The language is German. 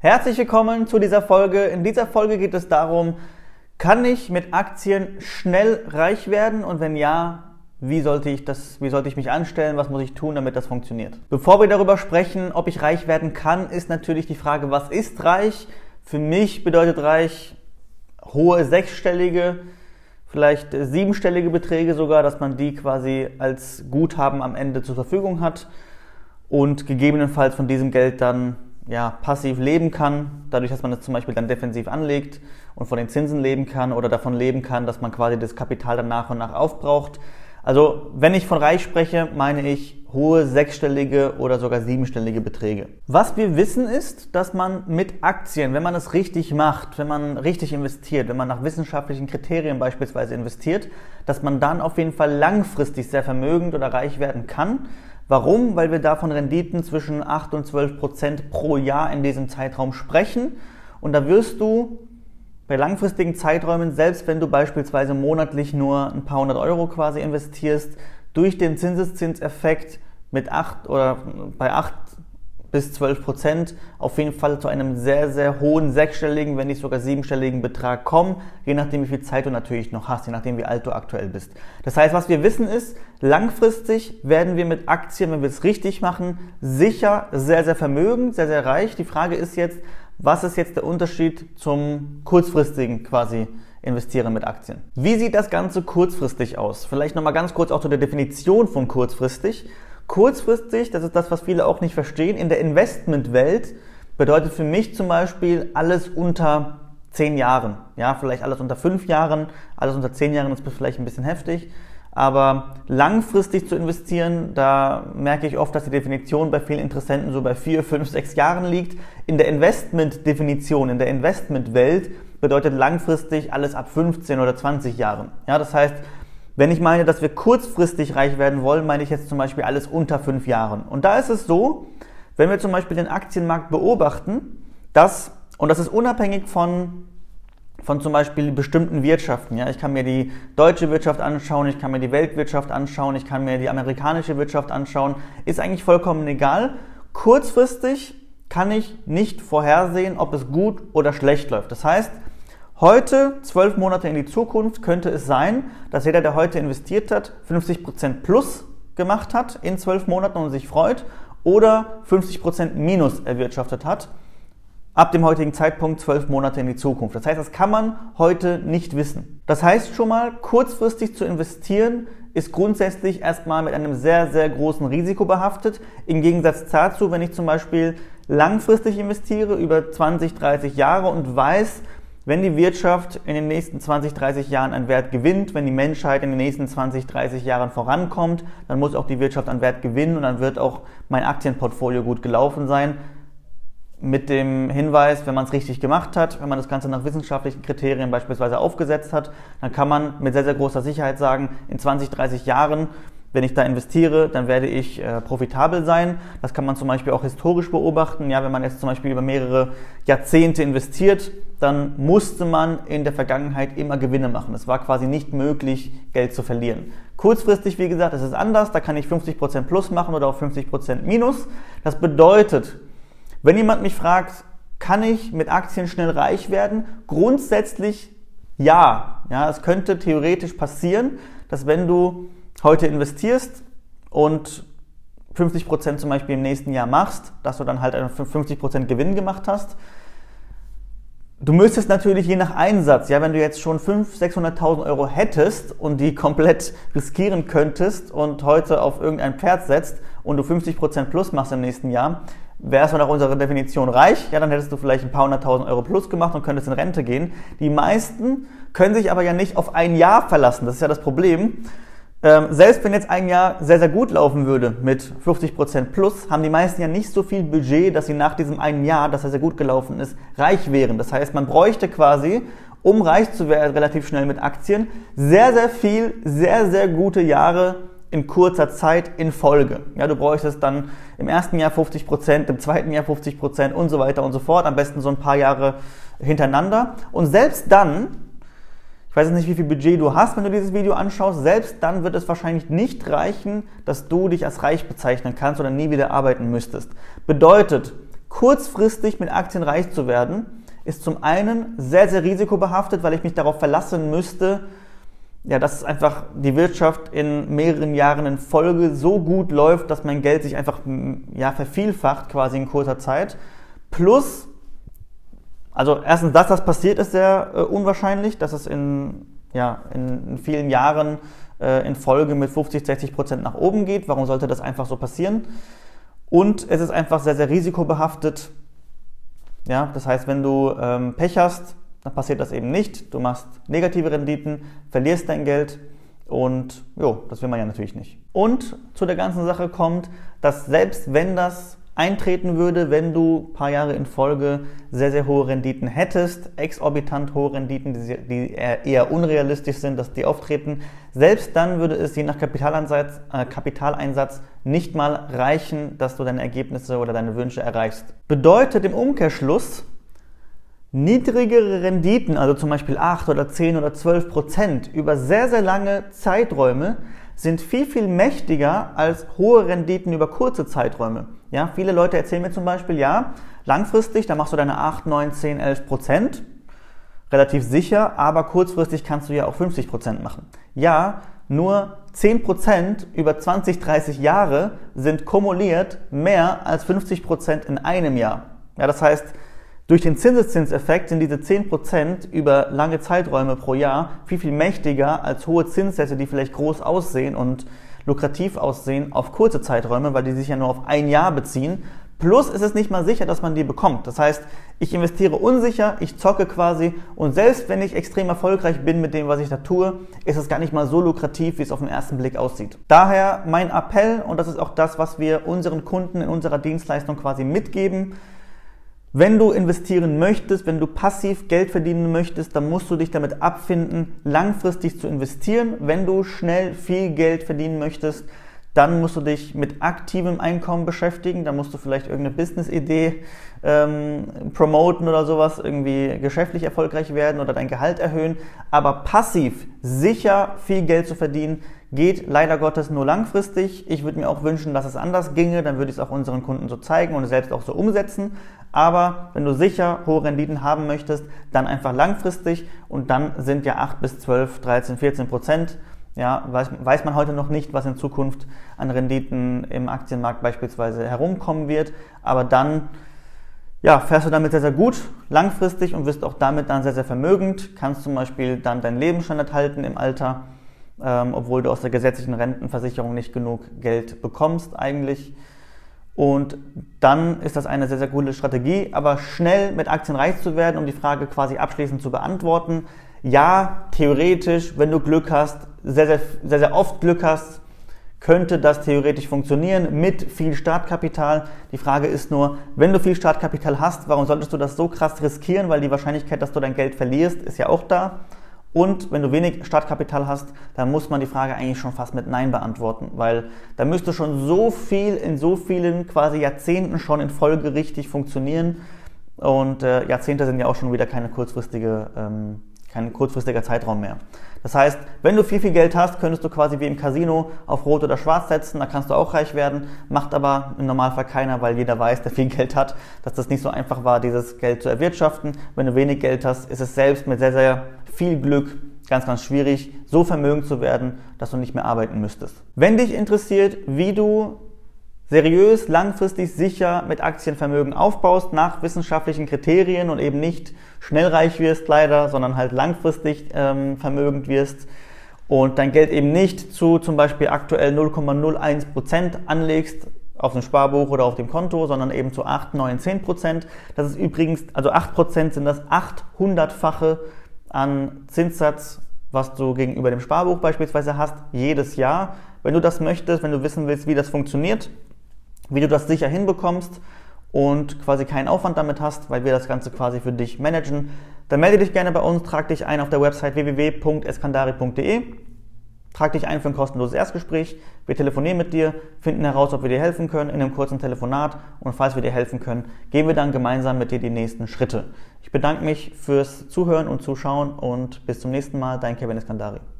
Herzlich willkommen zu dieser Folge. In dieser Folge geht es darum, kann ich mit Aktien schnell reich werden und wenn ja, wie sollte ich mich anstellen, was muss ich tun, damit das funktioniert? Bevor wir darüber sprechen, ob ich reich werden kann, ist natürlich die Frage, was ist reich? Für mich bedeutet reich hohe sechsstellige, vielleicht siebenstellige Beträge sogar, dass man die quasi als Guthaben am Ende zur Verfügung hat und gegebenenfalls von diesem Geld dann passiv leben kann, dadurch, dass man das zum Beispiel dann defensiv anlegt und von den Zinsen leben kann oder davon leben kann, dass man quasi das Kapital dann nach und nach aufbraucht. Also wenn ich von reich spreche, meine ich hohe sechsstellige oder sogar siebenstellige Beträge. Was wir wissen ist, dass man mit Aktien, wenn man es richtig macht, wenn man richtig investiert, wenn man nach wissenschaftlichen Kriterien beispielsweise investiert, dass man dann auf jeden Fall langfristig sehr vermögend oder reich werden kann. Warum? Weil wir davon Renditen zwischen 8 und 12% pro Jahr in diesem Zeitraum sprechen. Und da wirst du bei langfristigen Zeiträumen, selbst wenn du beispielsweise monatlich nur ein paar hundert Euro quasi investierst, durch den Zinseszinseffekt mit 8 oder bei 8 bis 12% auf jeden Fall zu einem sehr, sehr hohen sechsstelligen, wenn nicht sogar siebenstelligen Betrag kommen, je nachdem, wie viel Zeit du natürlich noch hast, je nachdem, wie alt du aktuell bist. Das heißt, was wir wissen ist, langfristig werden wir mit Aktien, wenn wir es richtig machen, sicher sehr, sehr vermögend, sehr, sehr reich. Die Frage ist jetzt, was ist jetzt der Unterschied zum kurzfristigen quasi Investieren mit Aktien? Wie sieht das Ganze kurzfristig aus? Vielleicht nochmal ganz kurz auch zu der Definition von kurzfristig. Kurzfristig, das ist das, was viele auch nicht verstehen, in der Investmentwelt bedeutet für mich zum Beispiel alles unter 10 Jahren. Ja, vielleicht alles unter 5 Jahren, alles unter 10 Jahren ist vielleicht ein bisschen heftig. Aber langfristig zu investieren, da merke ich oft, dass die Definition bei vielen Interessenten so bei 4, 5, 6 Jahren liegt. In der Investmentdefinition, in der Investmentwelt bedeutet langfristig alles ab 15 oder 20 Jahren. Ja, das heißt, wenn ich meine, dass wir kurzfristig reich werden wollen, meine ich jetzt zum Beispiel alles unter 5 Jahren. Und da ist es so, wenn wir zum Beispiel den Aktienmarkt beobachten, dass, und das ist unabhängig von zum Beispiel bestimmten Wirtschaften. Ja, ich kann mir die deutsche Wirtschaft anschauen, ich kann mir die Weltwirtschaft anschauen, ich kann mir die amerikanische Wirtschaft anschauen, ist eigentlich vollkommen egal. Kurzfristig kann ich nicht vorhersehen, ob es gut oder schlecht läuft. Das heißt, heute, 12 Monate in die Zukunft, könnte es sein, dass jeder, der heute investiert hat, 50% plus gemacht hat in 12 Monaten und sich freut oder 50% minus erwirtschaftet hat. Ab dem heutigen Zeitpunkt 12 Monate in die Zukunft. Das heißt, das kann man heute nicht wissen. Das heißt schon mal, kurzfristig zu investieren ist grundsätzlich erstmal mit einem sehr, sehr großen Risiko behaftet. Im Gegensatz dazu, wenn ich zum Beispiel langfristig investiere, über 20, 30 Jahre und weiß, wenn die Wirtschaft in den nächsten 20, 30 Jahren an Wert gewinnt, wenn die Menschheit in den nächsten 20, 30 Jahren vorankommt, dann muss auch die Wirtschaft an Wert gewinnen und dann wird auch mein Aktienportfolio gut gelaufen sein. Mit dem Hinweis, wenn man es richtig gemacht hat, wenn man das Ganze nach wissenschaftlichen Kriterien beispielsweise aufgesetzt hat, dann kann man mit sehr, sehr großer Sicherheit sagen, in 20, 30 Jahren, wenn ich da investiere, dann werde ich profitabel sein. Das kann man zum Beispiel auch historisch beobachten. Ja, wenn man jetzt zum Beispiel über mehrere Jahrzehnte investiert, dann musste man in der Vergangenheit immer Gewinne machen. Es war quasi nicht möglich, Geld zu verlieren. Kurzfristig, wie gesagt, ist es anders. Da kann ich 50% plus machen oder auch 50% minus. Das bedeutet, wenn jemand mich fragt, kann ich mit Aktien schnell reich werden? Grundsätzlich ja. Ja, es könnte theoretisch passieren, dass wenn du heute investierst und 50% zum Beispiel im nächsten Jahr machst, dass du dann halt 50% Gewinn gemacht hast. Du müsstest natürlich je nach Einsatz, ja, wenn du jetzt schon 500.000, 600.000 Euro hättest und die komplett riskieren könntest und heute auf irgendein Pferd setzt und du 50% plus machst im nächsten Jahr, wärst du nach unserer Definition reich, ja, dann hättest du vielleicht ein paar hunderttausend Euro plus gemacht und könntest in Rente gehen. Die meisten können sich aber ja nicht auf ein Jahr verlassen, das ist ja das Problem. Selbst wenn jetzt ein Jahr sehr, sehr gut laufen würde mit 50% plus, haben die meisten ja nicht so viel Budget, dass sie nach diesem einen Jahr, das ja sehr gut gelaufen ist, reich wären. Das heißt, man bräuchte quasi, um reich zu werden, relativ schnell mit Aktien, sehr, sehr viel, sehr, sehr gute Jahre in kurzer Zeit in Folge. Ja, du bräuchtest dann im ersten Jahr 50%, im zweiten Jahr 50% und so weiter und so fort, am besten so ein paar Jahre hintereinander. Und selbst dann, ich weiß jetzt nicht, wie viel Budget du hast, wenn du dieses Video anschaust. Selbst dann wird es wahrscheinlich nicht reichen, dass du dich als reich bezeichnen kannst oder nie wieder arbeiten müsstest. Bedeutet, kurzfristig mit Aktien reich zu werden, ist zum einen sehr, sehr risikobehaftet, weil ich mich darauf verlassen müsste, ja, dass einfach die Wirtschaft in mehreren Jahren in Folge so gut läuft, dass mein Geld sich einfach ja, vervielfacht quasi in kurzer Zeit. Plus, also erstens, dass das passiert, ist sehr unwahrscheinlich, dass es in vielen Jahren in Folge mit 50-60% nach oben geht. Warum sollte das einfach so passieren? Und es ist einfach sehr, sehr risikobehaftet. Ja, das heißt, wenn du Pech hast, dann passiert das eben nicht. Du machst negative Renditen, verlierst dein Geld und jo, das will man ja natürlich nicht. Und zu der ganzen Sache kommt, dass selbst wenn das eintreten würde, wenn du ein paar Jahre in Folge sehr, sehr hohe Renditen hättest, exorbitant hohe Renditen, die eher unrealistisch sind, dass die auftreten, selbst dann würde es je nach Kapitaleinsatz nicht mal reichen, dass du deine Ergebnisse oder deine Wünsche erreichst. Bedeutet im Umkehrschluss, niedrigere Renditen, also zum Beispiel 8 oder 10 oder 12% über sehr, sehr lange Zeiträume, sind viel, viel mächtiger als hohe Renditen über kurze Zeiträume. Ja, viele Leute erzählen mir zum Beispiel, ja, langfristig, da machst du deine 8, 9, 10, 11%, relativ sicher, aber kurzfristig kannst du ja auch 50% machen. Ja, nur 10% über 20, 30 Jahre sind kumuliert mehr als 50% in einem Jahr. Ja, das heißt, durch den Zinseszinseffekt sind diese 10% über lange Zeiträume pro Jahr viel, viel mächtiger als hohe Zinssätze, die vielleicht groß aussehen und lukrativ aussehen auf kurze Zeiträume, weil die sich ja nur auf ein Jahr beziehen. Plus ist es nicht mal sicher, dass man die bekommt. Das heißt, ich investiere unsicher, ich zocke quasi und selbst wenn ich extrem erfolgreich bin mit dem, was ich da tue, ist es gar nicht mal so lukrativ, wie es auf den ersten Blick aussieht. Daher mein Appell, und das ist auch das, was wir unseren Kunden in unserer Dienstleistung quasi mitgeben: Wenn du investieren möchtest, wenn du passiv Geld verdienen möchtest, dann musst du dich damit abfinden, langfristig zu investieren. Wenn du schnell viel Geld verdienen möchtest, dann musst du dich mit aktivem Einkommen beschäftigen. Dann musst du vielleicht irgendeine Business-Idee promoten oder sowas, irgendwie geschäftlich erfolgreich werden oder dein Gehalt erhöhen. Aber passiv, sicher viel Geld zu verdienen, geht leider Gottes nur langfristig. Ich würde mir auch wünschen, dass es anders ginge, dann würde ich es auch unseren Kunden so zeigen und selbst auch so umsetzen. Aber wenn du sicher hohe Renditen haben möchtest, dann einfach langfristig und dann sind ja 8 bis 12, 13, 14%. Ja, weiß man heute noch nicht, was in Zukunft an Renditen im Aktienmarkt beispielsweise herumkommen wird. Aber dann ja, fährst du damit sehr, sehr gut langfristig und wirst auch damit dann sehr, sehr vermögend. Kannst zum Beispiel dann deinen Lebensstandard halten im Alter. Obwohl du aus der gesetzlichen Rentenversicherung nicht genug Geld bekommst eigentlich. Und dann ist das eine sehr, sehr coole Strategie. Aber schnell mit Aktien reich zu werden, um die Frage quasi abschließend zu beantworten: Ja, theoretisch, wenn du Glück hast, sehr, sehr oft Glück hast, könnte das theoretisch funktionieren mit viel Startkapital. Die Frage ist nur, wenn du viel Startkapital hast, warum solltest du das so krass riskieren? Weil die Wahrscheinlichkeit, dass du dein Geld verlierst, ist ja auch da. Und wenn du wenig Startkapital hast, dann muss man die Frage eigentlich schon fast mit Nein beantworten, weil da müsste schon so viel in so vielen quasi Jahrzehnten schon in Folge richtig funktionieren und Jahrzehnte sind ja auch schon wieder kein kurzfristiger Zeitraum mehr. Das heißt, wenn du viel, viel Geld hast, könntest du quasi wie im Casino auf Rot oder Schwarz setzen, da kannst du auch reich werden, macht aber im Normalfall keiner, weil jeder weiß, der viel Geld hat, dass das nicht so einfach war, dieses Geld zu erwirtschaften. Wenn du wenig Geld hast, ist es selbst mit sehr, sehr viel Glück ganz, ganz schwierig, so vermögend zu werden, dass du nicht mehr arbeiten müsstest. Wenn dich interessiert, wie du seriös, langfristig, sicher mit Aktienvermögen aufbaust, nach wissenschaftlichen Kriterien und eben nicht schnell reich wirst leider, sondern halt langfristig vermögend wirst und dein Geld eben nicht zu zum Beispiel aktuell 0,01% anlegst auf dem Sparbuch oder auf dem Konto, sondern eben zu 8, 9, 10%. Das ist übrigens, also 8% sind das 800-fache an Zinssatz, was du gegenüber dem Sparbuch beispielsweise hast, jedes Jahr. Wenn du das möchtest, wenn du wissen willst, wie das funktioniert, wie du das sicher hinbekommst und quasi keinen Aufwand damit hast, weil wir das Ganze quasi für dich managen, dann melde dich gerne bei uns, trag dich ein auf der Website www.eskandari.de, trag dich ein für ein kostenloses Erstgespräch, wir telefonieren mit dir, finden heraus, ob wir dir helfen können in einem kurzen Telefonat und falls wir dir helfen können, gehen wir dann gemeinsam mit dir die nächsten Schritte. Ich bedanke mich fürs Zuhören und Zuschauen und bis zum nächsten Mal, dein Kevin Eskandari.